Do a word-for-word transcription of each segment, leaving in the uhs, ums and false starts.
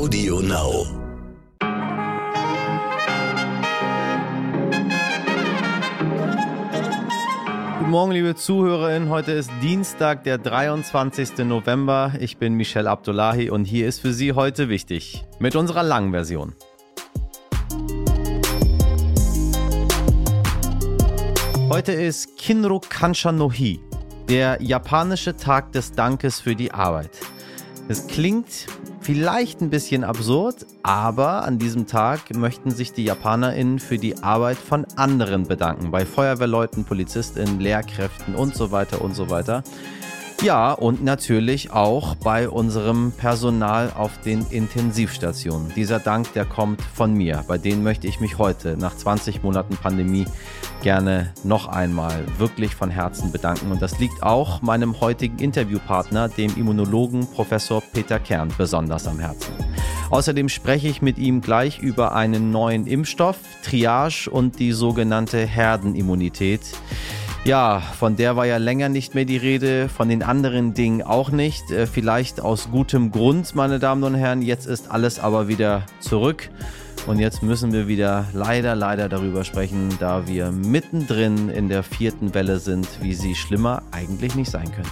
Audio Now. Guten Morgen, liebe ZuhörerInnen. Heute ist Dienstag, der dreiundzwanzigster November. Ich bin Michel Abdollahi und hier ist für Sie heute wichtig mit unserer langen Version. Heute ist Kinro Kansha no Hi, der japanische Tag des Dankes für die Arbeit. Es klingt vielleicht ein bisschen absurd, aber an diesem Tag möchten sich die JapanerInnen für die Arbeit von anderen bedanken. Bei Feuerwehrleuten, PolizistInnen, Lehrkräften und so weiter und so weiter. Ja, und natürlich auch bei unserem Personal auf den Intensivstationen. Dieser Dank, der kommt von mir. Bei denen möchte ich mich heute, nach zwanzig Monaten Pandemie, gerne noch einmal wirklich von Herzen bedanken. Und das liegt auch meinem heutigen Interviewpartner, dem Immunologen Professor Peter Kern, besonders am Herzen. Außerdem spreche ich mit ihm gleich über einen neuen Impfstoff, Triage und die sogenannte Herdenimmunität. Ja, von der war ja länger nicht mehr die Rede, von den anderen Dingen auch nicht. Vielleicht aus gutem Grund, meine Damen und Herren. Jetzt ist alles aber wieder zurück. Und jetzt müssen wir wieder leider, leider darüber sprechen, da wir mittendrin in der vierten Welle sind, wie sie schlimmer eigentlich nicht sein könnte.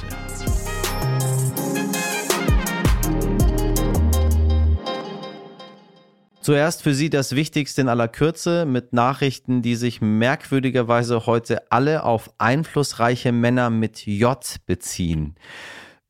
Zuerst für Sie das Wichtigste in aller Kürze mit Nachrichten, die sich merkwürdigerweise heute alle auf einflussreiche Männer mit J beziehen.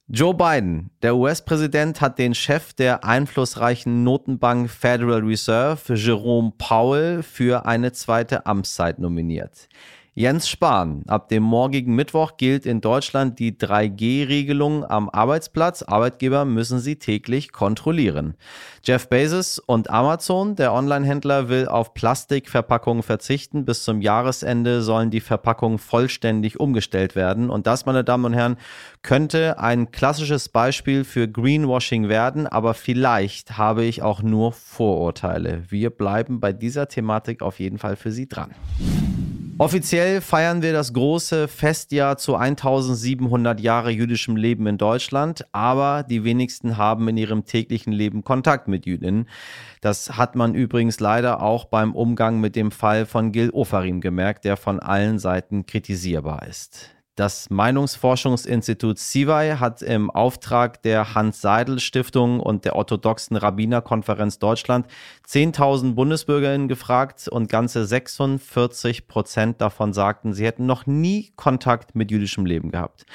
Joe Biden, der U S-Präsident, hat den Chef der einflussreichen Notenbank Federal Reserve, Jerome Powell, für eine zweite Amtszeit nominiert. Jens Spahn, ab dem morgigen Mittwoch gilt in Deutschland die drei G Regelung am Arbeitsplatz. Arbeitgeber müssen sie täglich kontrollieren. Jeff Bezos und Amazon, der Online-Händler, will auf Plastikverpackungen verzichten. Bis zum Jahresende sollen die Verpackungen vollständig umgestellt werden. Und das, meine Damen und Herren, könnte ein klassisches Beispiel für Greenwashing werden. Aber vielleicht habe ich auch nur Vorurteile. Wir bleiben bei dieser Thematik auf jeden Fall für Sie dran. Offiziell feiern wir das große Festjahr zu eintausendsiebenhundert Jahre jüdischem Leben in Deutschland, aber die wenigsten haben in ihrem täglichen Leben Kontakt mit Jüdinnen. Das hat man übrigens leider auch beim Umgang mit dem Fall von Gil Ofarim gemerkt, der von allen Seiten kritisierbar ist. Das Meinungsforschungsinstitut SIVAI hat im Auftrag der Hans-Seidel-Stiftung und der orthodoxen Rabbinerkonferenz Deutschland zehntausend BundesbürgerInnen gefragt und ganze sechsundvierzig Prozent davon sagten, sie hätten noch nie Kontakt mit jüdischem Leben gehabt.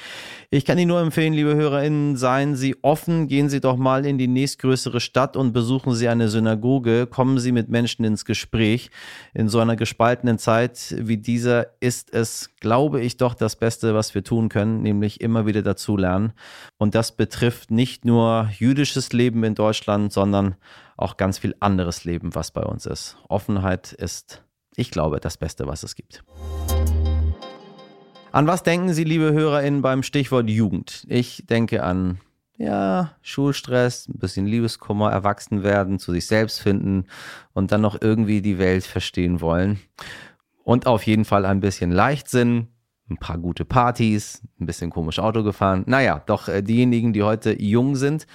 Ich kann Ihnen nur empfehlen, liebe HörerInnen, seien Sie offen, gehen Sie doch mal in die nächstgrößere Stadt und besuchen Sie eine Synagoge, kommen Sie mit Menschen ins Gespräch. In so einer gespaltenen Zeit wie dieser ist es, glaube ich, doch das Beste, was wir tun können, nämlich immer wieder dazulernen. Und das betrifft nicht nur jüdisches Leben in Deutschland, sondern auch ganz viel anderes Leben, was bei uns ist. Offenheit ist, ich glaube, das Beste, was es gibt. An was denken Sie, liebe HörerInnen, beim Stichwort Jugend? Ich denke an ja, Schulstress, ein bisschen Liebeskummer, erwachsen werden, zu sich selbst finden und dann noch irgendwie die Welt verstehen wollen. Und auf jeden Fall ein bisschen Leichtsinn. Ein paar gute Partys, ein bisschen komisch Auto gefahren. Naja, doch diejenigen, die heute jung sind,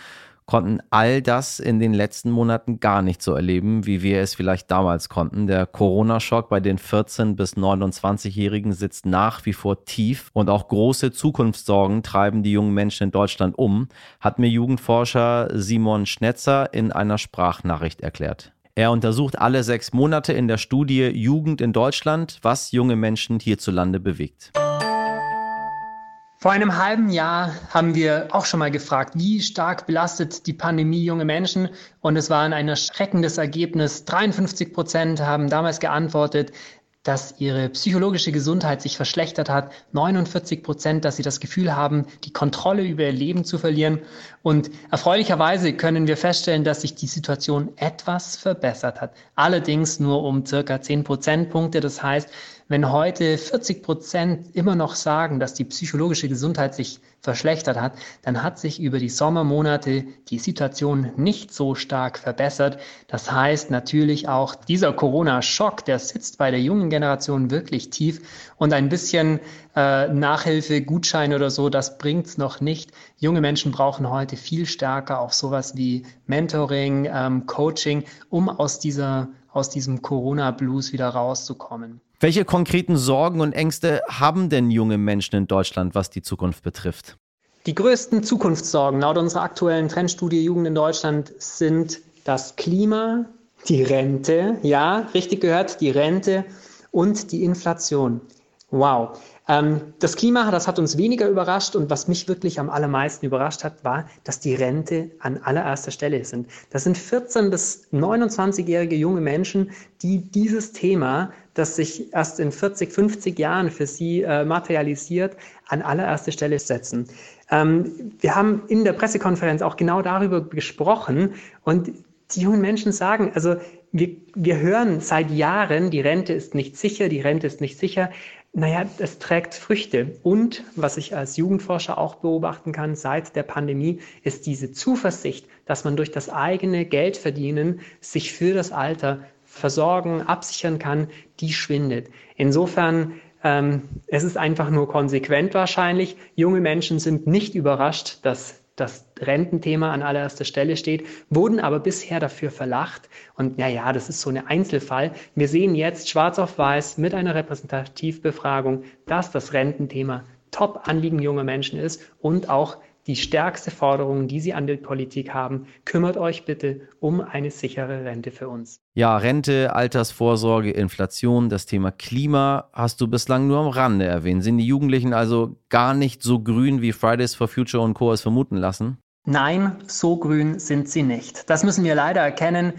konnten all das in den letzten Monaten gar nicht so erleben, wie wir es vielleicht damals konnten. Der Corona-Schock bei den vierzehn- bis neunundzwanzigjährigen sitzt nach wie vor tief und auch große Zukunftssorgen treiben die jungen Menschen in Deutschland um, hat mir Jugendforscher Simon Schnetzer in einer Sprachnachricht erklärt. Er untersucht alle sechs Monate in der Studie Jugend in Deutschland, was junge Menschen hierzulande bewegt. Vor einem halben Jahr haben wir auch schon mal gefragt, wie stark belastet die Pandemie junge Menschen? Und es war ein erschreckendes Ergebnis. dreiundfünfzig Prozent haben damals geantwortet, dass ihre psychologische Gesundheit sich verschlechtert hat, neunundvierzig Prozent, dass sie das Gefühl haben, die Kontrolle über ihr Leben zu verlieren. Und erfreulicherweise können wir feststellen, dass sich die Situation etwas verbessert hat. Allerdings nur um circa zehn Prozentpunkte. Das heißt, Wenn heute vierzig Prozent immer noch sagen, dass die psychologische Gesundheit sich verschlechtert hat, dann hat sich über die Sommermonate die Situation nicht so stark verbessert. Das heißt natürlich auch, dieser Corona-Schock, der sitzt bei der jungen Generation wirklich tief, und ein bisschen äh, Nachhilfe, Gutschein oder so, das bringt's noch nicht. Junge Menschen brauchen heute viel stärker auch sowas wie Mentoring, ähm, Coaching, um aus dieser aus diesem Corona-Blues wieder rauszukommen. Welche konkreten Sorgen und Ängste haben denn junge Menschen in Deutschland, was die Zukunft betrifft? Die größten Zukunftssorgen laut unserer aktuellen Trendstudie Jugend in Deutschland sind das Klima, die Rente, ja, richtig gehört, die Rente und die Inflation. Wow. Ähm, das Klima, das hat uns weniger überrascht, und was mich wirklich am allermeisten überrascht hat, war, dass die Rente an allererster Stelle sind. Das sind vierzehn- bis neunundzwanzigjährige junge Menschen, die dieses Thema, das sich erst in vierzig, fünfzig Jahren für sie äh, materialisiert, an allererste Stelle setzen. Ähm, wir haben in der Pressekonferenz auch genau darüber gesprochen, und die jungen Menschen sagen, also wir, wir hören seit Jahren, die Rente ist nicht sicher, die Rente ist nicht sicher. Naja, es trägt Früchte. Und was ich als Jugendforscher auch beobachten kann seit der Pandemie, ist diese Zuversicht, dass man durch das eigene Geld verdienen sich für das Alter versorgen, absichern kann, die schwindet. Insofern, ähm, es ist einfach nur konsequent wahrscheinlich. Junge Menschen sind nicht überrascht, dass das Rententhema an allererster Stelle steht, wurden aber bisher dafür verlacht. Und naja, das ist so ein Einzelfall. Wir sehen jetzt schwarz auf weiß mit einer Repräsentativbefragung, dass das Rententhema Top-Anliegen junger Menschen ist und auch die stärkste Forderung, die sie an die Politik haben: kümmert euch bitte um eine sichere Rente für uns. Ja, Rente, Altersvorsorge, Inflation, das Thema Klima hast du bislang nur am Rande erwähnt. Sind die Jugendlichen also gar nicht so grün, wie Fridays for Future und Co. es vermuten lassen? Nein, so grün sind sie nicht. Das müssen wir leider erkennen.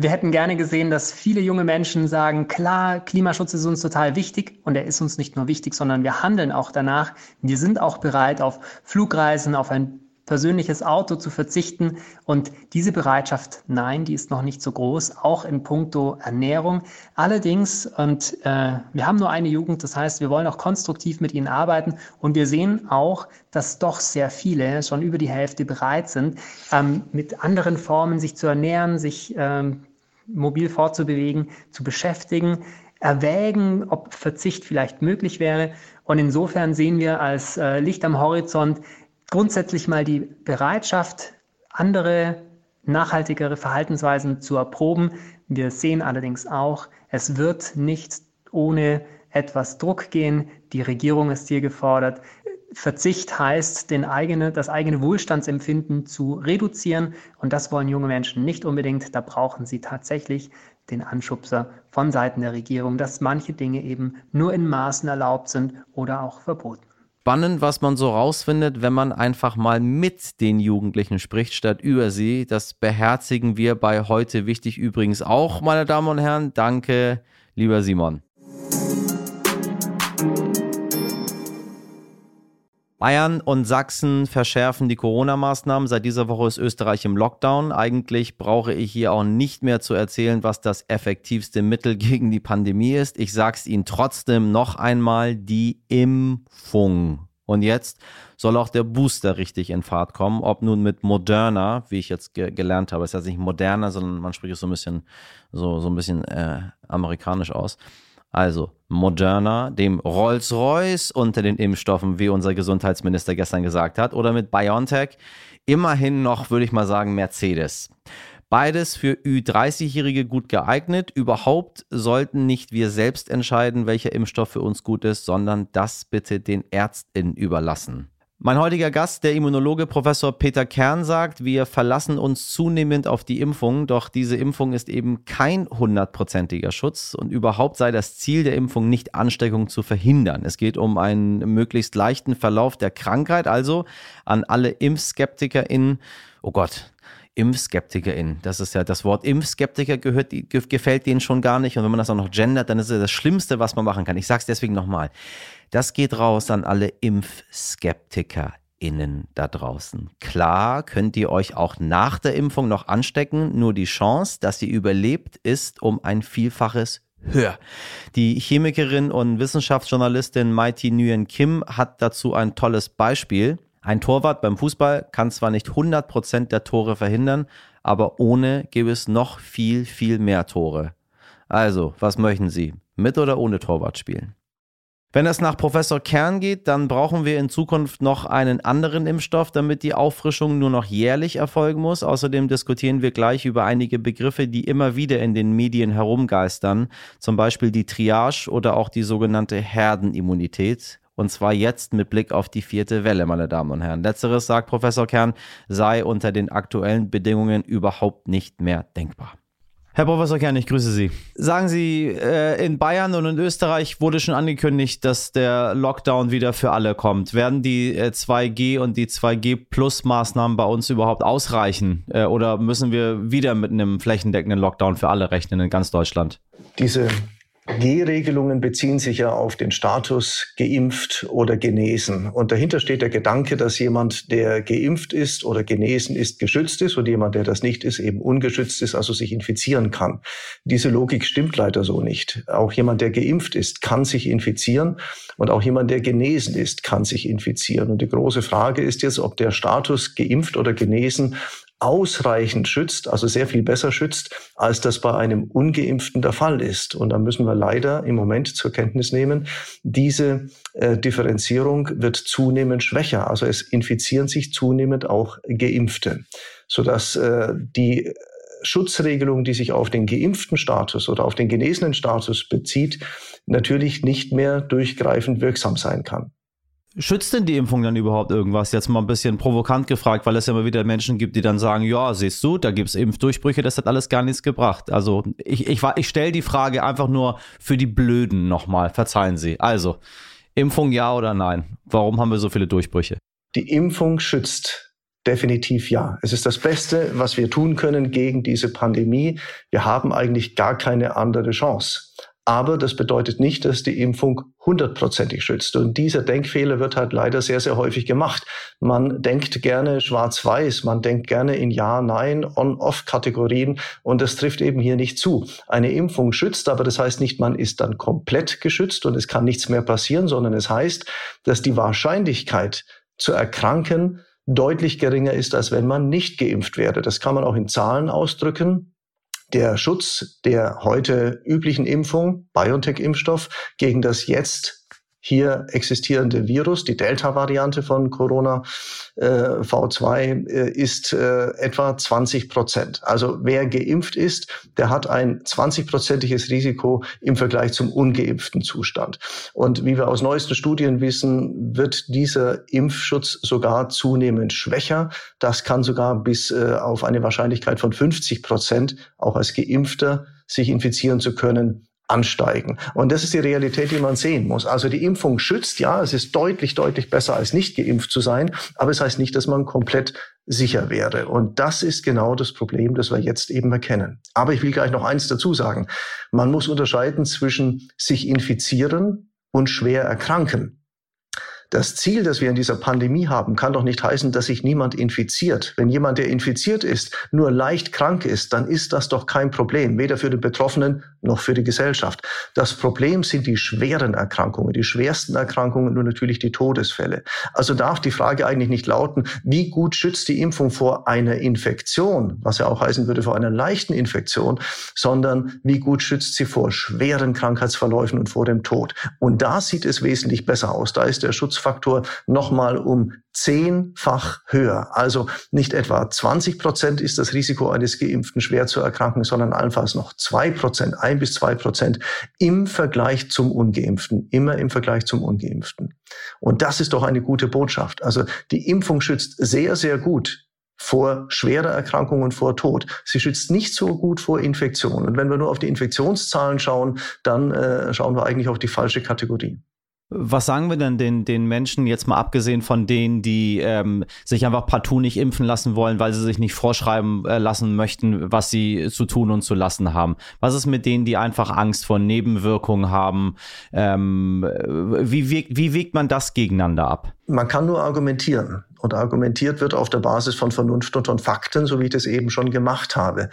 Wir hätten gerne gesehen, dass viele junge Menschen sagen, klar, Klimaschutz ist uns total wichtig, und er ist uns nicht nur wichtig, sondern wir handeln auch danach. Wir sind auch bereit, auf Flugreisen, auf ein persönliches Auto zu verzichten, und diese Bereitschaft, nein, die ist noch nicht so groß, auch in puncto Ernährung. Allerdings, und äh, wir haben nur eine Jugend, das heißt, wir wollen auch konstruktiv mit ihnen arbeiten, und wir sehen auch, dass doch sehr viele, schon über die Hälfte, bereit sind, ähm, mit anderen Formen sich zu ernähren, sich ähm, mobil fortzubewegen, zu beschäftigen, erwägen, ob Verzicht vielleicht möglich wäre, und insofern sehen wir als äh, Licht am Horizont grundsätzlich mal die Bereitschaft, andere, nachhaltigere Verhaltensweisen zu erproben. Wir sehen allerdings auch, es wird nicht ohne etwas Druck gehen. Die Regierung ist hier gefordert. Verzicht heißt, den eigene, das eigene Wohlstandsempfinden zu reduzieren. Und das wollen junge Menschen nicht unbedingt. Da brauchen sie tatsächlich den Anschubser von Seiten der Regierung, dass manche Dinge eben nur in Maßen erlaubt sind oder auch verboten. Spannend, was man so rausfindet, wenn man einfach mal mit den Jugendlichen spricht, statt über sie. Das beherzigen wir bei heute wichtig übrigens auch, meine Damen und Herren. Danke, lieber Simon. Bayern und Sachsen verschärfen die Corona-Maßnahmen. Seit dieser Woche ist Österreich im Lockdown. Eigentlich brauche ich hier auch nicht mehr zu erzählen, was das effektivste Mittel gegen die Pandemie ist. Ich sag's Ihnen trotzdem noch einmal: die Impfung. Und jetzt soll auch der Booster richtig in Fahrt kommen. Ob nun mit Moderna, wie ich jetzt ge- gelernt habe, ist jetzt nicht Moderna, sondern man spricht es so ein bisschen, so, so ein bisschen äh, amerikanisch aus. Also Moderna, dem Rolls-Royce unter den Impfstoffen, wie unser Gesundheitsminister gestern gesagt hat, oder mit BioNTech, immerhin noch, würde ich mal sagen, Mercedes. Beides für Ü dreißig-Jährige gut geeignet. Überhaupt sollten nicht wir selbst entscheiden, welcher Impfstoff für uns gut ist, sondern das bitte den ÄrztInnen überlassen. Mein heutiger Gast, der Immunologe Professor Peter Kern, sagt, wir verlassen uns zunehmend auf die Impfung, doch diese Impfung ist eben kein hundertprozentiger Schutz, und überhaupt sei das Ziel der Impfung nicht, Ansteckung zu verhindern. Es geht um einen möglichst leichten Verlauf der Krankheit, also an alle ImpfskeptikerInnen, oh Gott, ImpfskeptikerInnen, das ist ja das Wort Impfskeptiker, gehört, gefällt denen schon gar nicht, und wenn man das auch noch gendert, dann ist es das Schlimmste, was man machen kann. Ich sag's deswegen nochmal. Das geht raus an alle ImpfskeptikerInnen da draußen. Klar könnt ihr euch auch nach der Impfung noch anstecken, nur die Chance, dass ihr überlebt, ist um ein Vielfaches höher. Die Chemikerin und Wissenschaftsjournalistin Mai Thi Nguyen-Kim hat dazu ein tolles Beispiel. Ein Torwart beim Fußball kann zwar nicht hundert Prozent der Tore verhindern, aber ohne gäbe es noch viel, viel mehr Tore. Also, was möchten Sie? Mit oder ohne Torwart spielen? Wenn es nach Professor Kern geht, dann brauchen wir in Zukunft noch einen anderen Impfstoff, damit die Auffrischung nur noch jährlich erfolgen muss. Außerdem diskutieren wir gleich über einige Begriffe, die immer wieder in den Medien herumgeistern, zum Beispiel die Triage oder auch die sogenannte Herdenimmunität. Und zwar jetzt mit Blick auf die vierte Welle, meine Damen und Herren. Letzteres, sagt Professor Kern, sei unter den aktuellen Bedingungen überhaupt nicht mehr denkbar. Herr Professor Kern, ich grüße Sie. Sagen Sie, in Bayern und in Österreich wurde schon angekündigt, dass der Lockdown wieder für alle kommt. Werden die zwei G und die zwei G Plus Maßnahmen bei uns überhaupt ausreichen? Oder müssen wir wieder mit einem flächendeckenden Lockdown für alle rechnen in ganz Deutschland? Diese G-Regelungen beziehen sich ja auf den Status geimpft oder genesen. Und dahinter steht der Gedanke, dass jemand, der geimpft ist oder genesen ist, geschützt ist und jemand, der das nicht ist, eben ungeschützt ist, also sich infizieren kann. Diese Logik stimmt leider so nicht. Auch jemand, der geimpft ist, kann sich infizieren und auch jemand, der genesen ist, kann sich infizieren. Und die große Frage ist jetzt, ob der Status geimpft oder genesen ausreichend schützt, also sehr viel besser schützt, als das bei einem Ungeimpften der Fall ist. Und da müssen wir leider im Moment zur Kenntnis nehmen, diese äh, Differenzierung wird zunehmend schwächer. Also es infizieren sich zunehmend auch Geimpfte, sodass äh, die Schutzregelung, die sich auf den geimpften Status oder auf den genesenen Status bezieht, natürlich nicht mehr durchgreifend wirksam sein kann. Schützt denn die Impfung dann überhaupt irgendwas? Jetzt mal ein bisschen provokant gefragt, weil es ja immer wieder Menschen gibt, die dann sagen, ja, siehst du, da gibt es Impfdurchbrüche, das hat alles gar nichts gebracht. Also ich, ich, ich stelle die Frage einfach nur für die Blöden nochmal, verzeihen Sie. Also, Impfung ja oder nein? Warum haben wir so viele Durchbrüche? Die Impfung schützt. Definitiv ja. Es ist das Beste, was wir tun können gegen diese Pandemie. Wir haben eigentlich gar keine andere Chance. Aber das bedeutet nicht, dass die Impfung hundertprozentig schützt. Und dieser Denkfehler wird halt leider sehr, sehr häufig gemacht. Man denkt gerne schwarz-weiß, man denkt gerne in Ja-Nein, On-Off-Kategorien und das trifft eben hier nicht zu. Eine Impfung schützt, aber das heißt nicht, man ist dann komplett geschützt und es kann nichts mehr passieren, sondern es heißt, dass die Wahrscheinlichkeit zu erkranken deutlich geringer ist, als wenn man nicht geimpft wäre. Das kann man auch in Zahlen ausdrücken. Der Schutz der heute üblichen Impfung, BioNTech-Impfstoff, gegen das jetzt hier existierende Virus, die Delta-Variante von Corona, äh, V zwei, äh, ist äh, etwa zwanzig Prozent. Also wer geimpft ist, der hat ein zwanzig-prozentiges Risiko im Vergleich zum ungeimpften Zustand. Und wie wir aus neuesten Studien wissen, wird dieser Impfschutz sogar zunehmend schwächer. Das kann sogar bis äh, auf eine Wahrscheinlichkeit von fünfzig Prozent, auch als Geimpfter, sich infizieren zu können, ansteigen. Und das ist die Realität, die man sehen muss. Also die Impfung schützt, ja, es ist deutlich, deutlich besser, als nicht geimpft zu sein, aber es heißt nicht, dass man komplett sicher wäre. Und das ist genau das Problem, das wir jetzt eben erkennen. Aber ich will gleich noch eins dazu sagen. Man muss unterscheiden zwischen sich infizieren und schwer erkranken. Das Ziel, das wir in dieser Pandemie haben, kann doch nicht heißen, dass sich niemand infiziert. Wenn jemand, der infiziert ist, nur leicht krank ist, dann ist das doch kein Problem, weder für den Betroffenen noch für die Gesellschaft. Das Problem sind die schweren Erkrankungen, die schwersten Erkrankungen und natürlich die Todesfälle. Also darf die Frage eigentlich nicht lauten, wie gut schützt die Impfung vor einer Infektion, was ja auch heißen würde vor einer leichten Infektion, sondern wie gut schützt sie vor schweren Krankheitsverläufen und vor dem Tod. Und da sieht es wesentlich besser aus. Da ist der Schutz Faktor nochmal um zehnfach höher. Also nicht etwa zwanzig Prozent ist das Risiko eines Geimpften schwer zu erkranken, sondern allenfalls noch zwei Prozent, ein bis zwei Prozent im Vergleich zum Ungeimpften. Immer im Vergleich zum Ungeimpften. Und das ist doch eine gute Botschaft. Also die Impfung schützt sehr, sehr gut vor schwerer Erkrankung und vor Tod. Sie schützt nicht so gut vor Infektionen. Und wenn wir nur auf die Infektionszahlen schauen, dann äh, schauen wir eigentlich auf die falsche Kategorie. Was sagen wir denn den, den Menschen, jetzt mal abgesehen von denen, die ähm, sich einfach partout nicht impfen lassen wollen, weil sie sich nicht vorschreiben äh, lassen möchten, was sie zu tun und zu lassen haben? Was ist mit denen, die einfach Angst vor Nebenwirkungen haben? Ähm, wie, wie, wie wiegt man das gegeneinander ab? Man kann nur argumentieren. Und argumentiert wird auf der Basis von Vernunft und von Fakten, so wie ich das eben schon gemacht habe.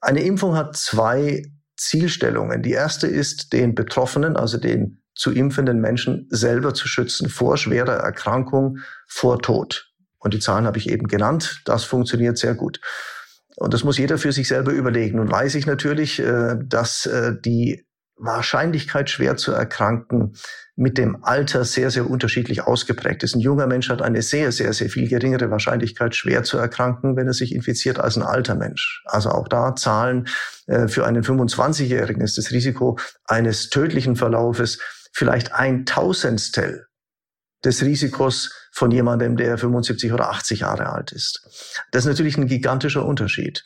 Eine Impfung hat zwei Zielstellungen. Die erste ist, den Betroffenen, also den zu impfenden Menschen, selber zu schützen vor schwerer Erkrankung, vor Tod. Und die Zahlen habe ich eben genannt. Das funktioniert sehr gut. Und das muss jeder für sich selber überlegen. Nun weiß ich natürlich, dass die Wahrscheinlichkeit, schwer zu erkranken, mit dem Alter sehr, sehr unterschiedlich ausgeprägt ist. Ein junger Mensch hat eine sehr, sehr, sehr viel geringere Wahrscheinlichkeit, schwer zu erkranken, wenn er sich infiziert, als ein alter Mensch. Also auch da Zahlen für einen fünfundzwanzigjährigen ist das Risiko eines tödlichen Verlaufes vielleicht ein Tausendstel des Risikos von jemandem, der fünfundsiebzig oder achtzig Jahre alt ist. Das ist natürlich ein gigantischer Unterschied.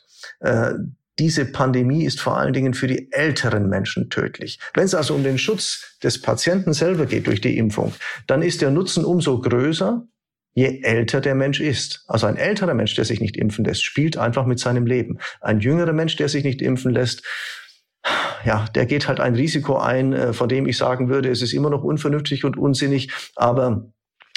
Diese Pandemie ist vor allen Dingen für die älteren Menschen tödlich. Wenn es also um den Schutz des Patienten selber geht durch die Impfung, dann ist der Nutzen umso größer, je älter der Mensch ist. Also ein älterer Mensch, der sich nicht impfen lässt, spielt einfach mit seinem Leben. Ein jüngerer Mensch, der sich nicht impfen lässt, ja, der geht halt ein Risiko ein, von dem ich sagen würde, es ist immer noch unvernünftig und unsinnig, aber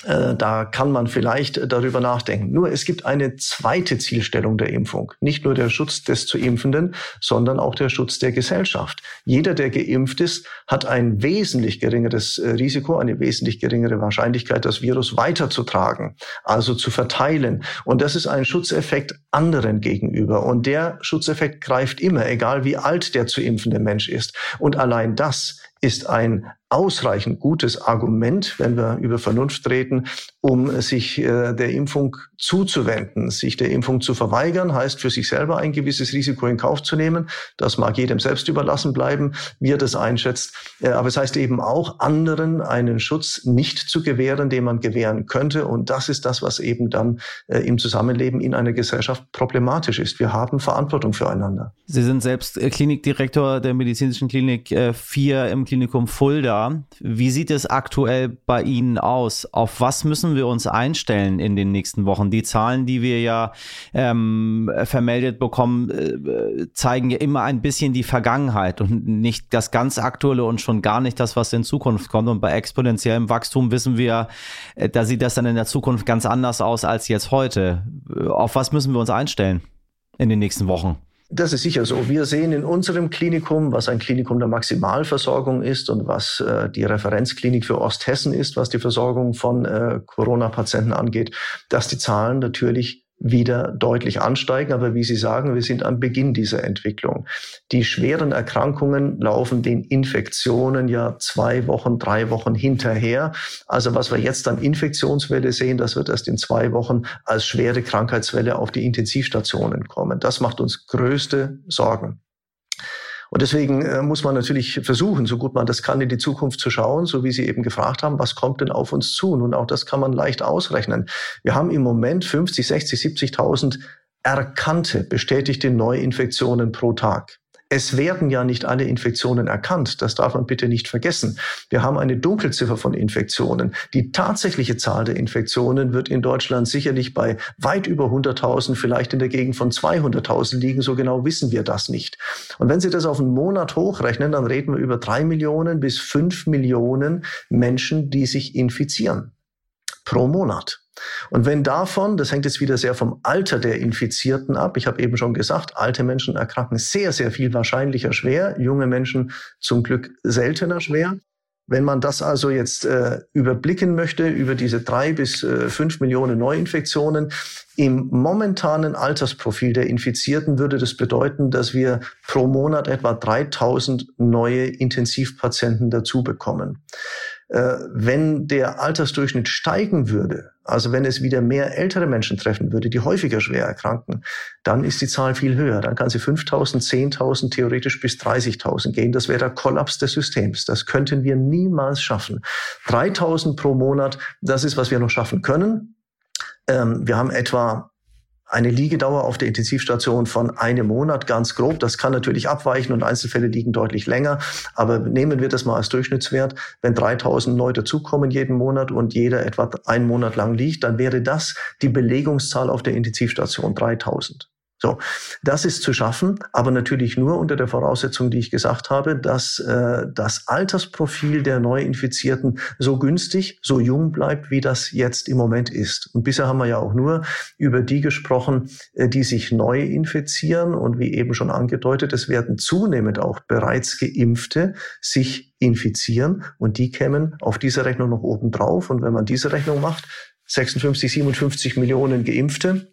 da kann man vielleicht darüber nachdenken. Nur es gibt eine zweite Zielstellung der Impfung. Nicht nur der Schutz des zu Impfenden, sondern auch der Schutz der Gesellschaft. Jeder, der geimpft ist, hat ein wesentlich geringeres Risiko, eine wesentlich geringere Wahrscheinlichkeit, das Virus weiterzutragen, also zu verteilen. Und das ist ein Schutzeffekt anderen gegenüber. Und der Schutzeffekt greift immer, egal wie alt der zu impfende Mensch ist. Und allein das ist ein ausreichend gutes Argument, wenn wir über Vernunft reden, um sich äh, der Impfung zuzuwenden. Sich der Impfung zu verweigern, heißt für sich selber ein gewisses Risiko in Kauf zu nehmen. Das mag jedem selbst überlassen bleiben, wie er das einschätzt. Äh, aber es heißt eben auch, anderen einen Schutz nicht zu gewähren, den man gewähren könnte. Und das ist das, was eben dann äh, im Zusammenleben in einer Gesellschaft problematisch ist. Wir haben Verantwortung füreinander. Sie sind selbst Klinikdirektor der medizinischen Klinik äh, vier im Klinikum Fulda. Wie sieht es aktuell bei Ihnen aus? Auf was müssen wir uns einstellen in den nächsten Wochen? Die Zahlen, die wir ja ähm, vermeldet bekommen, äh, zeigen ja immer ein bisschen die Vergangenheit und nicht das ganz Aktuelle und schon gar nicht das, was in Zukunft kommt. Und bei exponentiellem Wachstum wissen wir, äh, da sieht das dann in der Zukunft ganz anders aus als jetzt heute. Auf was müssen wir uns einstellen in den nächsten Wochen? Das ist sicher so. Wir sehen in unserem Klinikum, was ein Klinikum der Maximalversorgung ist und was äh, die Referenzklinik für Osthessen ist, was die Versorgung von äh, Corona-Patienten angeht, dass die Zahlen natürlich wieder deutlich ansteigen. Aber wie Sie sagen, wir sind am Beginn dieser Entwicklung. Die schweren Erkrankungen laufen den Infektionen ja zwei Wochen, drei Wochen hinterher. Also was wir jetzt an Infektionswelle sehen, das wird erst in zwei Wochen als schwere Krankheitswelle auf die Intensivstationen kommen. Das macht uns größte Sorgen. Und deswegen muss man natürlich versuchen, so gut man das kann, in die Zukunft zu schauen, so wie Sie eben gefragt haben, was kommt denn auf uns zu? Nun, auch das kann man leicht ausrechnen. Wir haben im Moment fünfzig, sechzig, siebzigtausend erkannte, bestätigte Neuinfektionen pro Tag. Es werden ja nicht alle Infektionen erkannt. Das darf man bitte nicht vergessen. Wir haben eine Dunkelziffer von Infektionen. Die tatsächliche Zahl der Infektionen wird in Deutschland sicherlich bei weit über hunderttausend, vielleicht in der Gegend von zweihunderttausend liegen. So genau wissen wir das nicht. Und wenn Sie das auf einen Monat hochrechnen, dann reden wir über drei Millionen bis fünf Millionen Menschen, die sich infizieren. Pro Monat. Und wenn davon, das hängt jetzt wieder sehr vom Alter der Infizierten ab, ich habe eben schon gesagt, alte Menschen erkranken sehr, sehr viel wahrscheinlicher schwer, junge Menschen zum Glück seltener schwer. Wenn man das also jetzt äh, überblicken möchte, über diese drei bis äh, fünf Millionen Neuinfektionen, im momentanen Altersprofil der Infizierten würde das bedeuten, dass wir pro Monat etwa dreitausend neue Intensivpatienten dazu bekommen. Wenn der Altersdurchschnitt steigen würde, also wenn es wieder mehr ältere Menschen treffen würde, die häufiger schwer erkranken, dann ist die Zahl viel höher. Dann kann sie fünftausend, zehntausend, theoretisch bis dreißigtausend gehen. Das wäre der Kollaps des Systems. Das könnten wir niemals schaffen. dreitausend pro Monat, das ist, was wir noch schaffen können. Wir haben etwa eine Liegedauer auf der Intensivstation von einem Monat, ganz grob. Das kann natürlich abweichen und Einzelfälle liegen deutlich länger. Aber nehmen wir das mal als Durchschnittswert. Wenn dreitausend neu dazukommen jeden Monat und jeder etwa einen Monat lang liegt, dann wäre das die Belegungszahl auf der Intensivstation, dreitausend. So, das ist zu schaffen, aber natürlich nur unter der Voraussetzung, die ich gesagt habe, dass äh, das Altersprofil der Neuinfizierten so günstig, so jung bleibt, wie das jetzt im Moment ist. Und bisher haben wir ja auch nur über die gesprochen, äh, die sich neu infizieren. Und wie eben schon angedeutet, es werden zunehmend auch bereits Geimpfte sich infizieren. Und die kämen auf diese Rechnung noch oben drauf. Und wenn man diese Rechnung macht, sechsundfünfzig, siebenundfünfzig Millionen Geimpfte,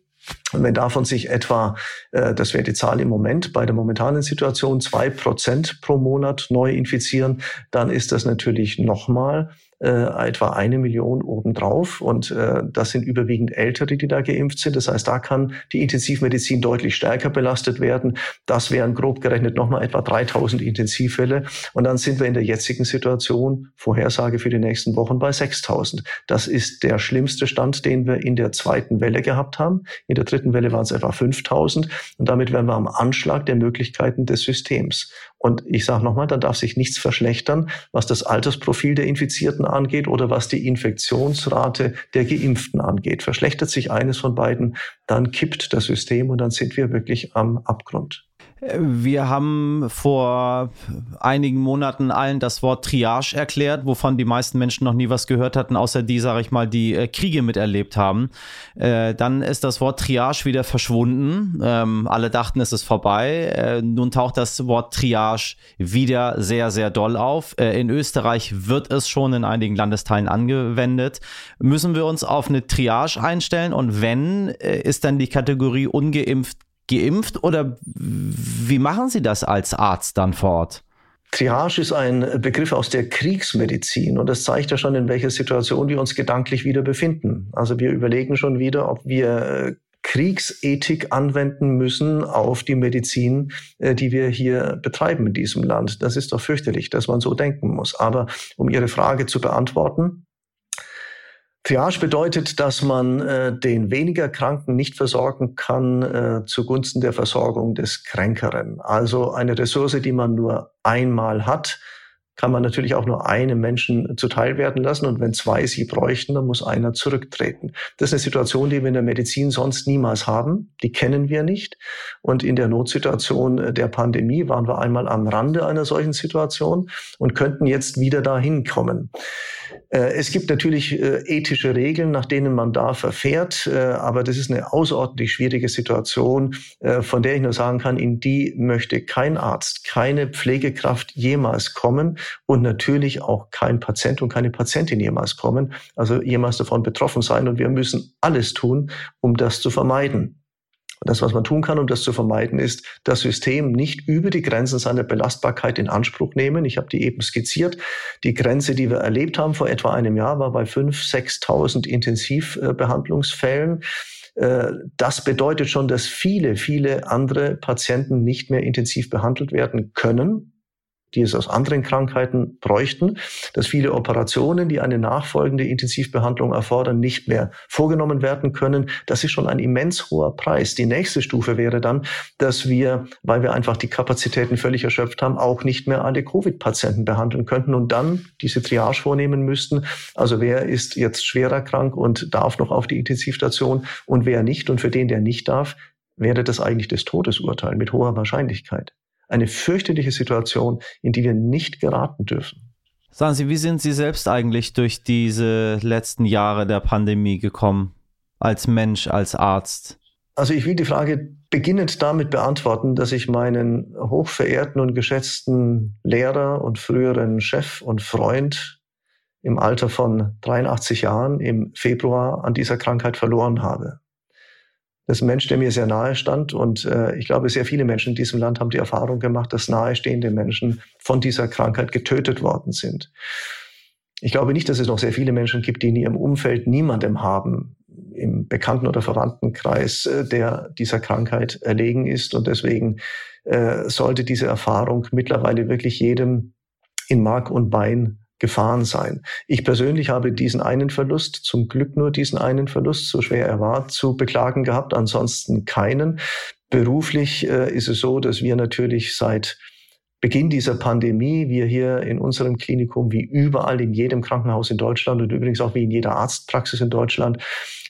und wenn davon sich etwa, äh, das wäre die Zahl im Moment, bei der momentanen Situation zwei Prozent pro Monat neu infizieren, dann ist das natürlich nochmal äh, etwa eine Million obendrauf. Und äh, das sind überwiegend Ältere, die da geimpft sind. Das heißt, da kann die Intensivmedizin deutlich stärker belastet werden. Das wären grob gerechnet nochmal etwa dreitausend Intensivfälle. Und dann sind wir in der jetzigen Situation, Vorhersage für die nächsten Wochen, bei sechstausend. Das ist der schlimmste Stand, den wir in der zweiten Welle gehabt haben. In der dritten Welle waren es etwa fünftausend. Und damit wären wir am Anschlag der Möglichkeiten des Systems. Und ich sage nochmal, da darf sich nichts verschlechtern, was das Altersprofil der Infizierten angeht oder was die Infektionsrate der Geimpften angeht. Verschlechtert sich eines von beiden, dann kippt das System und dann sind wir wirklich am Abgrund. Wir haben vor einigen Monaten allen das Wort Triage erklärt, wovon die meisten Menschen noch nie was gehört hatten, außer die, sage ich mal, die Kriege miterlebt haben. Äh, dann ist das Wort Triage wieder verschwunden. Ähm, alle dachten, es ist vorbei. Äh, nun taucht das Wort Triage wieder sehr, sehr doll auf. Äh, in Österreich wird es schon in einigen Landesteilen angewendet. Müssen wir uns auf eine Triage einstellen? Und wenn, äh, ist dann die Kategorie ungeimpft geimpft oder wie machen Sie das als Arzt dann vor Ort? Triage ist ein Begriff aus der Kriegsmedizin und das zeigt ja schon, in welcher Situation wir uns gedanklich wieder befinden. Also wir überlegen schon wieder, ob wir Kriegsethik anwenden müssen auf die Medizin, die wir hier betreiben in diesem Land. Das ist doch fürchterlich, dass man so denken muss. Aber um Ihre Frage zu beantworten, Triage bedeutet, dass man äh, den weniger Kranken nicht versorgen kann äh, zugunsten der Versorgung des Kränkeren. Also eine Ressource, die man nur einmal hat, kann man natürlich auch nur einem Menschen zuteil werden lassen. Und wenn zwei sie bräuchten, dann muss einer zurücktreten. Das ist eine Situation, die wir in der Medizin sonst niemals haben. Die kennen wir nicht. Und in der Notsituation der Pandemie waren wir einmal am Rande einer solchen Situation und könnten jetzt wieder dahin kommen. Es gibt natürlich ethische Regeln, nach denen man da verfährt. Aber das ist eine außerordentlich schwierige Situation, von der ich nur sagen kann, in die möchte kein Arzt, keine Pflegekraft jemals kommen. Und natürlich auch kein Patient und keine Patientin jemals kommen, also jemals davon betroffen sein. Und wir müssen alles tun, um das zu vermeiden. Und das, was man tun kann, um das zu vermeiden, ist, das System nicht über die Grenzen seiner Belastbarkeit in Anspruch nehmen. Ich habe die eben skizziert. Die Grenze, die wir erlebt haben vor etwa einem Jahr, war bei fünftausend, sechstausend Intensivbehandlungsfällen. Das bedeutet schon, dass viele, viele andere Patienten nicht mehr intensiv behandelt werden können, die es aus anderen Krankheiten bräuchten, dass viele Operationen, die eine nachfolgende Intensivbehandlung erfordern, nicht mehr vorgenommen werden können. Das ist schon ein immens hoher Preis. Die nächste Stufe wäre dann, dass wir, weil wir einfach die Kapazitäten völlig erschöpft haben, auch nicht mehr alle Covid-Patienten behandeln könnten und dann diese Triage vornehmen müssten. Also wer ist jetzt schwerer krank und darf noch auf die Intensivstation und wer nicht? Und für den, der nicht darf, wäre das eigentlich das Todesurteil mit hoher Wahrscheinlichkeit. Eine fürchterliche Situation, in die wir nicht geraten dürfen. Sagen Sie, wie sind Sie selbst eigentlich durch diese letzten Jahre der Pandemie gekommen? Als Mensch, als Arzt? Also ich will die Frage beginnend damit beantworten, dass ich meinen hochverehrten und geschätzten Lehrer und früheren Chef und Freund im Alter von dreiundachtzig Jahren im Februar an dieser Krankheit verloren habe. Das ist ein Mensch, der mir sehr nahe stand und äh, ich glaube, sehr viele Menschen in diesem Land haben die Erfahrung gemacht, dass nahestehende Menschen von dieser Krankheit getötet worden sind. Ich glaube nicht, dass es noch sehr viele Menschen gibt, die in ihrem Umfeld niemandem haben, im Bekannten- oder Verwandtenkreis, äh, der dieser Krankheit erlegen ist. Und deswegen äh, sollte diese Erfahrung mittlerweile wirklich jedem in Mark und Bein gefahren sein. Ich persönlich habe diesen einen Verlust, zum Glück nur diesen einen Verlust, so schwer er war, zu beklagen gehabt, ansonsten keinen. Beruflich äh, ist es so, dass wir natürlich seit Beginn dieser Pandemie, wir hier in unserem Klinikum, wie überall in jedem Krankenhaus in Deutschland und übrigens auch wie in jeder Arztpraxis in Deutschland,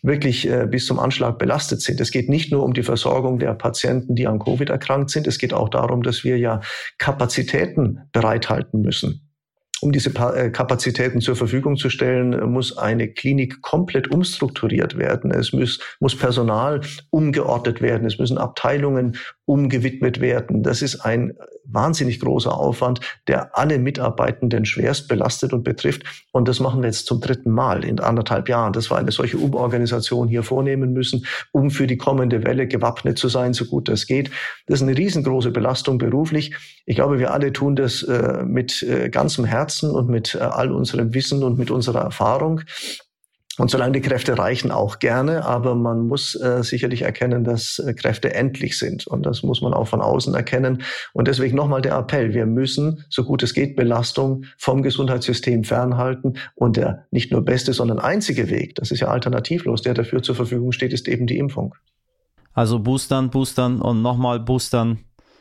wirklich äh, bis zum Anschlag belastet sind. Es geht nicht nur um die Versorgung der Patienten, die an Covid erkrankt sind. Es geht auch darum, dass wir ja Kapazitäten bereithalten müssen. Um diese Kapazitäten zur Verfügung zu stellen, muss eine Klinik komplett umstrukturiert werden. Es muss, muss Personal umgeordnet werden. Es müssen Abteilungen umgewidmet werden. Das ist ein wahnsinnig großer Aufwand, der alle Mitarbeitenden schwerst belastet und betrifft. Und das machen wir jetzt zum dritten Mal in anderthalb Jahren, dass wir eine solche Umorganisation hier vornehmen müssen, um für die kommende Welle gewappnet zu sein, so gut das geht. Das ist eine riesengroße Belastung beruflich. Ich glaube, wir alle tun das äh, mit äh, ganzem Herzen und mit all unserem Wissen und mit unserer Erfahrung. Und solange die Kräfte reichen, auch gerne, aber man muss äh, sicherlich erkennen, dass äh, Kräfte endlich sind. Und das muss man auch von außen erkennen. Und deswegen nochmal der Appell, wir müssen, so gut es geht, Belastung vom Gesundheitssystem fernhalten. Und der nicht nur beste, sondern einzige Weg, das ist ja alternativlos, der dafür zur Verfügung steht, ist eben die Impfung. Also boostern, boostern und nochmal boostern.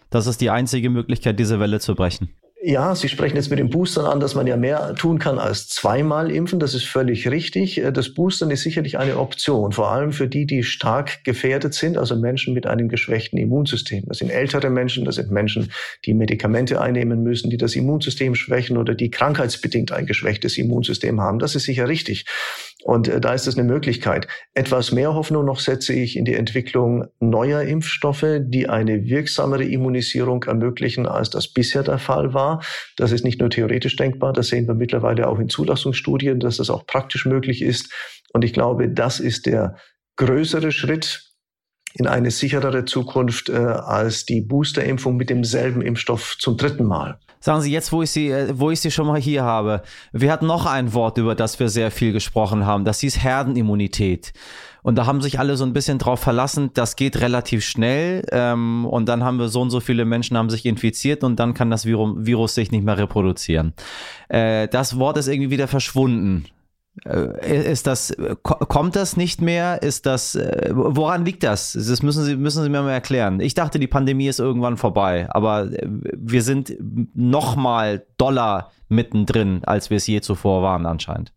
Das ist die einzige Möglichkeit, diese Welle zu brechen. Ja, Sie sprechen jetzt mit den Boostern an, dass man ja mehr tun kann als zweimal impfen. Das ist völlig richtig. Das Boostern ist sicherlich eine Option, vor allem für die, die stark gefährdet sind, also Menschen mit einem geschwächten Immunsystem. Das sind ältere Menschen, das sind Menschen, die Medikamente einnehmen müssen, die das Immunsystem schwächen oder die krankheitsbedingt ein geschwächtes Immunsystem haben. Das ist sicher richtig. Und da ist das eine Möglichkeit. Etwas mehr Hoffnung noch setze ich in die Entwicklung neuer Impfstoffe, die eine wirksamere Immunisierung ermöglichen, als das bisher der Fall war. Das ist nicht nur theoretisch denkbar, das sehen wir mittlerweile auch in Zulassungsstudien, dass das auch praktisch möglich ist. Und ich glaube, das ist der größere Schritt in eine sicherere Zukunft äh, als die Boosterimpfung mit demselben Impfstoff zum dritten Mal. Sagen Sie jetzt, wo ich Sie, wo ich Sie schon mal hier habe, wir hatten noch ein Wort, über das wir sehr viel gesprochen haben, das hieß Herdenimmunität. Und da haben sich alle so ein bisschen drauf verlassen, das geht relativ schnell ähm, und dann haben wir so und so viele Menschen haben sich infiziert und dann kann das Virum, Virus sich nicht mehr reproduzieren. Äh, das Wort ist irgendwie wieder verschwunden. Äh, ist das, kommt das nicht mehr? Ist das, äh, woran liegt das? Das müssen Sie, müssen Sie mir mal erklären. Ich dachte, die Pandemie ist irgendwann vorbei, aber wir sind noch mal doller mittendrin, als wir es je zuvor waren anscheinend.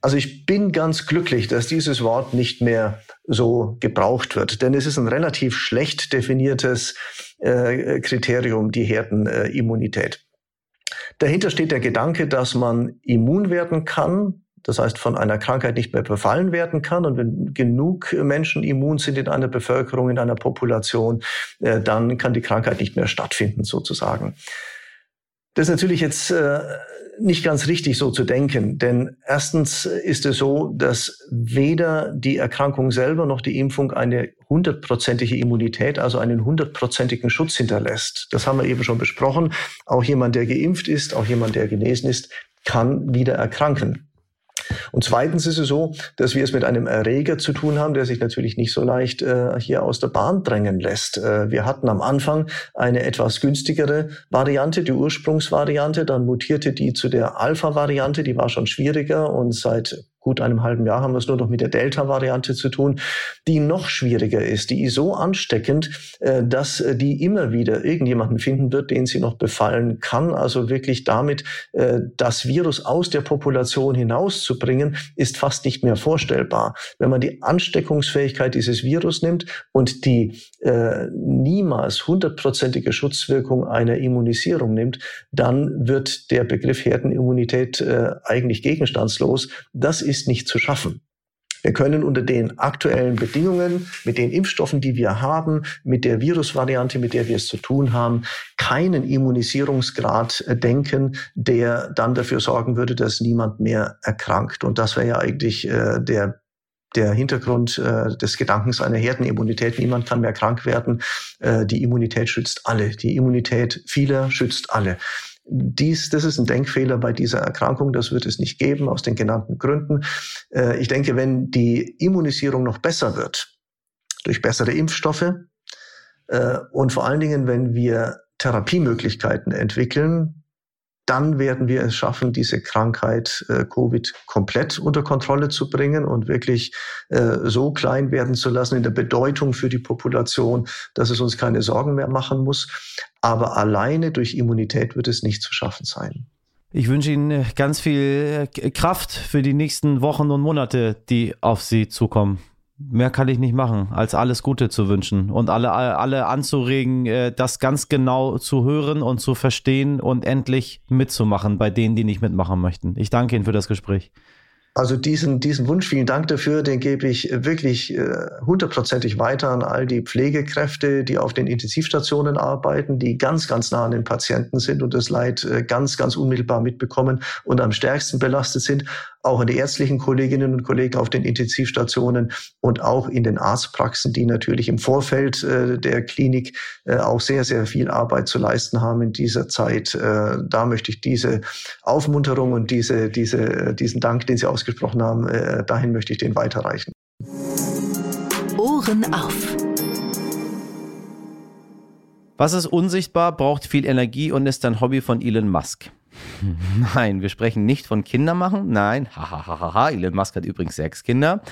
Also ich bin ganz glücklich, dass dieses Wort nicht mehr so gebraucht wird, denn es ist ein relativ schlecht definiertes äh, Kriterium, die Herdenimmunität. Äh, Dahinter steht der Gedanke, dass man immun werden kann, das heißt von einer Krankheit nicht mehr befallen werden kann. Und wenn genug Menschen immun sind in einer Bevölkerung, in einer Population, äh, dann kann die Krankheit nicht mehr stattfinden sozusagen. Das ist natürlich jetzt äh, nicht ganz richtig so zu denken, denn erstens ist es so, dass weder die Erkrankung selber noch die Impfung eine hundertprozentige Immunität, also einen hundertprozentigen Schutz hinterlässt. Das haben wir eben schon besprochen. Auch jemand, der geimpft ist, auch jemand, der genesen ist, kann wieder erkranken. Und zweitens ist es so, dass wir es mit einem Erreger zu tun haben, der sich natürlich nicht so leicht äh, hier aus der Bahn drängen lässt. Äh, wir hatten am Anfang eine etwas günstigere Variante, die Ursprungsvariante, dann mutierte die zu der Alpha-Variante, die war schon schwieriger und seit gut einem halben Jahr haben wir es nur noch mit der Delta-Variante zu tun, die noch schwieriger ist, die ist so ansteckend, dass die immer wieder irgendjemanden finden wird, den sie noch befallen kann. Also wirklich damit das Virus aus der Population hinauszubringen, ist fast nicht mehr vorstellbar. Wenn man die Ansteckungsfähigkeit dieses Virus nimmt und die äh, niemals hundertprozentige Schutzwirkung einer Immunisierung nimmt, dann wird der Begriff Herdenimmunität äh, eigentlich gegenstandslos. Das ist nicht zu schaffen. Wir können unter den aktuellen Bedingungen, mit den Impfstoffen, die wir haben, mit der Virusvariante, mit der wir es zu tun haben, keinen Immunisierungsgrad denken, der dann dafür sorgen würde, dass niemand mehr erkrankt. Und das wäre ja eigentlich äh, der, der Hintergrund äh, des Gedankens einer Herdenimmunität. Niemand kann mehr krank werden. Äh, die Immunität schützt alle. Die Immunität vieler schützt alle. Dies, das ist ein Denkfehler bei dieser Erkrankung, das wird es nicht geben, aus den genannten Gründen. Ich denke, wenn die Immunisierung noch besser wird, durch bessere Impfstoffe und vor allen Dingen, wenn wir Therapiemöglichkeiten entwickeln, dann werden wir es schaffen, diese Krankheit äh, Covid komplett unter Kontrolle zu bringen und wirklich äh, so klein werden zu lassen in der Bedeutung für die Population, dass es uns keine Sorgen mehr machen muss. Aber alleine durch Immunität wird es nicht zu schaffen sein. Ich wünsche Ihnen ganz viel Kraft für die nächsten Wochen und Monate, die auf Sie zukommen. mehr kann ich nicht machen, als alles Gute zu wünschen und alle, alle anzuregen, das ganz genau zu hören und zu verstehen und endlich mitzumachen bei denen, die nicht mitmachen möchten. Ich danke Ihnen für das Gespräch. Also diesen, diesen Wunsch, vielen Dank dafür, den gebe ich wirklich hundertprozentig äh, weiter an all die Pflegekräfte, die auf den Intensivstationen arbeiten, die ganz, ganz nah an den Patienten sind und das Leid äh, ganz, ganz unmittelbar mitbekommen und am stärksten belastet sind, auch an die ärztlichen Kolleginnen und Kollegen auf den Intensivstationen und auch in den Arztpraxen, die natürlich im Vorfeld äh, der Klinik äh, auch sehr, sehr viel Arbeit zu leisten haben in dieser Zeit. Äh, da möchte ich diese Aufmunterung und diese, diese, diesen Dank, den Sie ausgesprochen haben, gesprochen haben, äh, dahin möchte ich den weiterreichen. Ohren auf. Was ist unsichtbar, braucht viel Energie und ist ein Hobby von Elon Musk? Nein, wir sprechen nicht von Kindermachen. Nein, hahaha, Elon Musk hat übrigens sechs Kinder.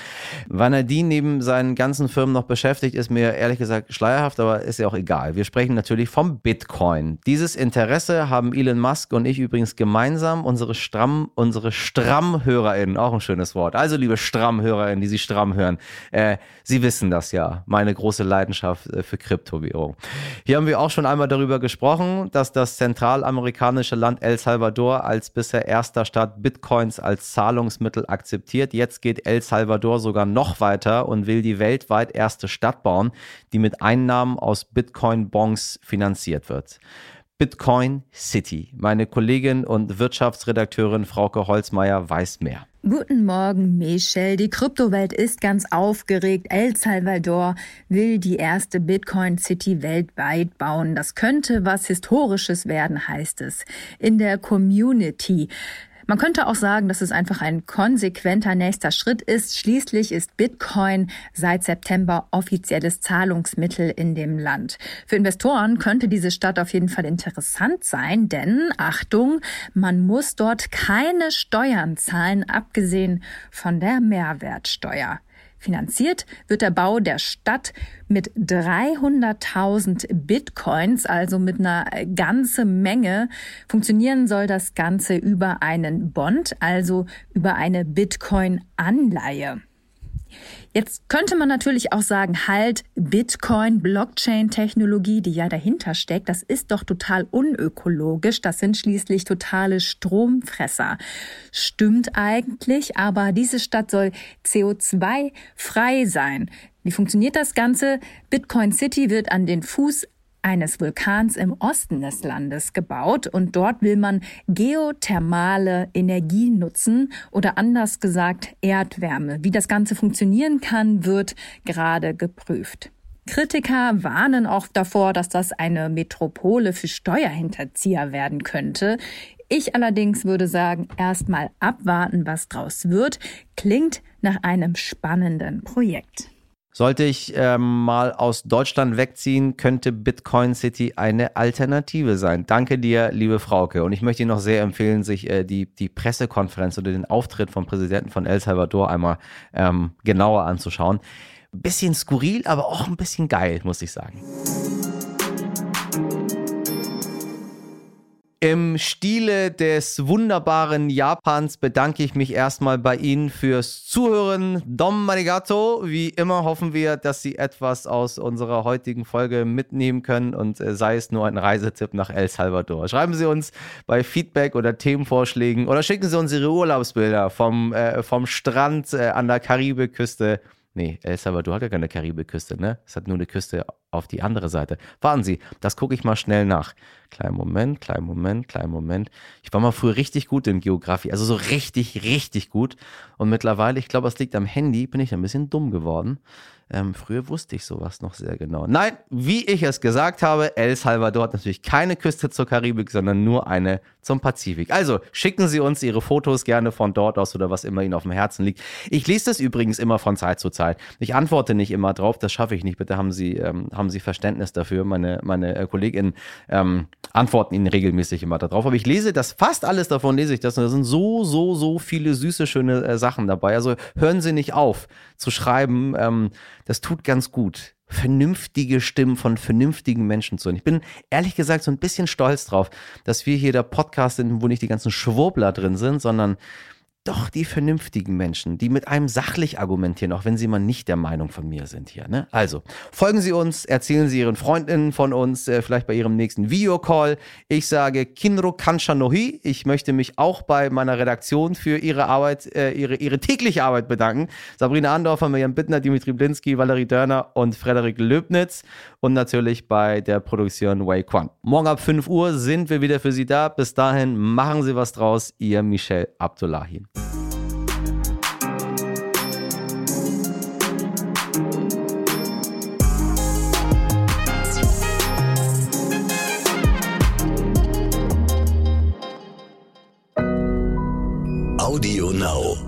Wann er die neben seinen ganzen Firmen noch beschäftigt, ist mir ehrlich gesagt schleierhaft, aber ist ja auch egal. Wir sprechen natürlich vom Bitcoin. Dieses Interesse haben Elon Musk und ich übrigens gemeinsam, unsere Stramm, unsere Strammhörerinnen, auch ein schönes Wort. Also liebe Strammhörerinnen, die Sie stramm hören, äh, Sie wissen das ja, meine große Leidenschaft für Kryptowährung. Hier haben wir auch schon einmal darüber gesprochen, dass das zentralamerikanische Land El Salvador Salvador als bisher erster Staat Bitcoins als Zahlungsmittel akzeptiert. Jetzt geht El Salvador sogar noch weiter und will die weltweit erste Stadt bauen, die mit Einnahmen aus Bitcoin-Bonds finanziert wird. Bitcoin City. Meine Kollegin und Wirtschaftsredakteurin Frauke Holzmeier weiß mehr. Guten Morgen, Michel. Die Kryptowelt ist ganz aufgeregt. El Salvador will die erste Bitcoin City weltweit bauen. Das könnte was Historisches werden, heißt es. In der Community. Man könnte auch sagen, dass es einfach ein konsequenter nächster Schritt ist. Schließlich ist Bitcoin seit September offizielles Zahlungsmittel in dem Land. Für Investoren könnte diese Stadt auf jeden Fall interessant sein, denn, Achtung, man muss dort keine Steuern zahlen, abgesehen von der Mehrwertsteuer. Finanziert wird der Bau der Stadt mit dreihunderttausend Bitcoins, also mit einer ganzen Menge. Funktionieren soll das Ganze über einen Bond, also über eine Bitcoin-Anleihe. Jetzt könnte man natürlich auch sagen, halt, Bitcoin, Blockchain-Technologie, die ja dahinter steckt, das ist doch total unökologisch, das sind schließlich totale Stromfresser. Stimmt eigentlich, aber diese Stadt soll C O zwei frei sein. Wie funktioniert das Ganze? Bitcoin City wird an den Fuß eines Vulkans im Osten des Landes gebaut und dort will man geothermale Energie nutzen oder anders gesagt Erdwärme. Wie das Ganze funktionieren kann, wird gerade geprüft. Kritiker warnen auch davor, dass das eine Metropole für Steuerhinterzieher werden könnte. Ich allerdings würde sagen, erstmal abwarten, was draus wird. Klingt nach einem spannenden Projekt. Sollte ich ähm, mal aus Deutschland wegziehen, könnte Bitcoin City eine Alternative sein. Danke dir, liebe Frauke. Und ich möchte Ihnen noch sehr empfehlen, sich äh, die, die Pressekonferenz oder den Auftritt vom Präsidenten von El Salvador einmal ähm, genauer anzuschauen. Ein bisschen skurril, aber auch ein bisschen geil, muss ich sagen. Im Stile des wunderbaren Japans bedanke ich mich erstmal bei Ihnen fürs Zuhören. Dom arigato. Wie immer hoffen wir, dass Sie etwas aus unserer heutigen Folge mitnehmen können und sei es nur ein Reisetipp nach El Salvador. Schreiben Sie uns bei Feedback oder Themenvorschlägen oder schicken Sie uns Ihre Urlaubsbilder vom, äh, vom Strand äh, an der Karibikküste. Nee, El Salvador hat ja keine Karibikküste, ne? Es hat nur eine Küste auf die andere Seite. Warten Sie, das gucke ich mal schnell nach. Kleinen Moment, kleinen Moment, kleinen Moment. Ich war mal früher richtig gut in Geografie, also so richtig, richtig gut. Und mittlerweile, ich glaube, es liegt am Handy, bin ich ein bisschen dumm geworden. Ähm, früher wusste ich sowas noch sehr genau. Nein, wie ich es gesagt habe, El Salvador hat natürlich keine Küste zur Karibik, sondern nur eine zum Pazifik. Also schicken Sie uns Ihre Fotos gerne von dort aus oder was immer Ihnen auf dem Herzen liegt. Ich lese das übrigens immer von Zeit zu Zeit. Ich antworte nicht immer drauf, das schaffe ich nicht. Bitte haben Sie, ähm, haben Sie Verständnis dafür. Meine, meine äh, KollegInnen ähm, antworten Ihnen regelmäßig immer darauf. Aber ich lese das, fast alles davon lese ich das. Und da sind so, so, so viele süße, schöne äh, Sachen dabei. Also hören Sie nicht auf zu schreiben, ähm, das tut ganz gut, vernünftige Stimmen von vernünftigen Menschen zu hören. Ich bin ehrlich gesagt so ein bisschen stolz drauf, dass wir hier der Podcast sind, wo nicht die ganzen Schwurbler drin sind, sondern doch die vernünftigen Menschen, die mit einem sachlich argumentieren, auch wenn sie mal nicht der Meinung von mir sind hier. Ne? Also, folgen Sie uns, erzählen Sie Ihren Freundinnen von uns, äh, vielleicht bei Ihrem nächsten Videocall. Ich sage Kinro Kanshanohi. Ich möchte mich auch bei meiner Redaktion für ihre Arbeit, äh, ihre, ihre tägliche Arbeit bedanken. Sabrina Andorfer, Mirjam Bittner, Dimitri Blinski, Valerie Dörner und Frederic Löbnitz. Und natürlich bei der Produktion Wei Quan. Morgen ab fünf Uhr sind wir wieder für Sie da. Bis dahin, machen Sie was draus. Ihr Michel Abdollahi. Audio Now.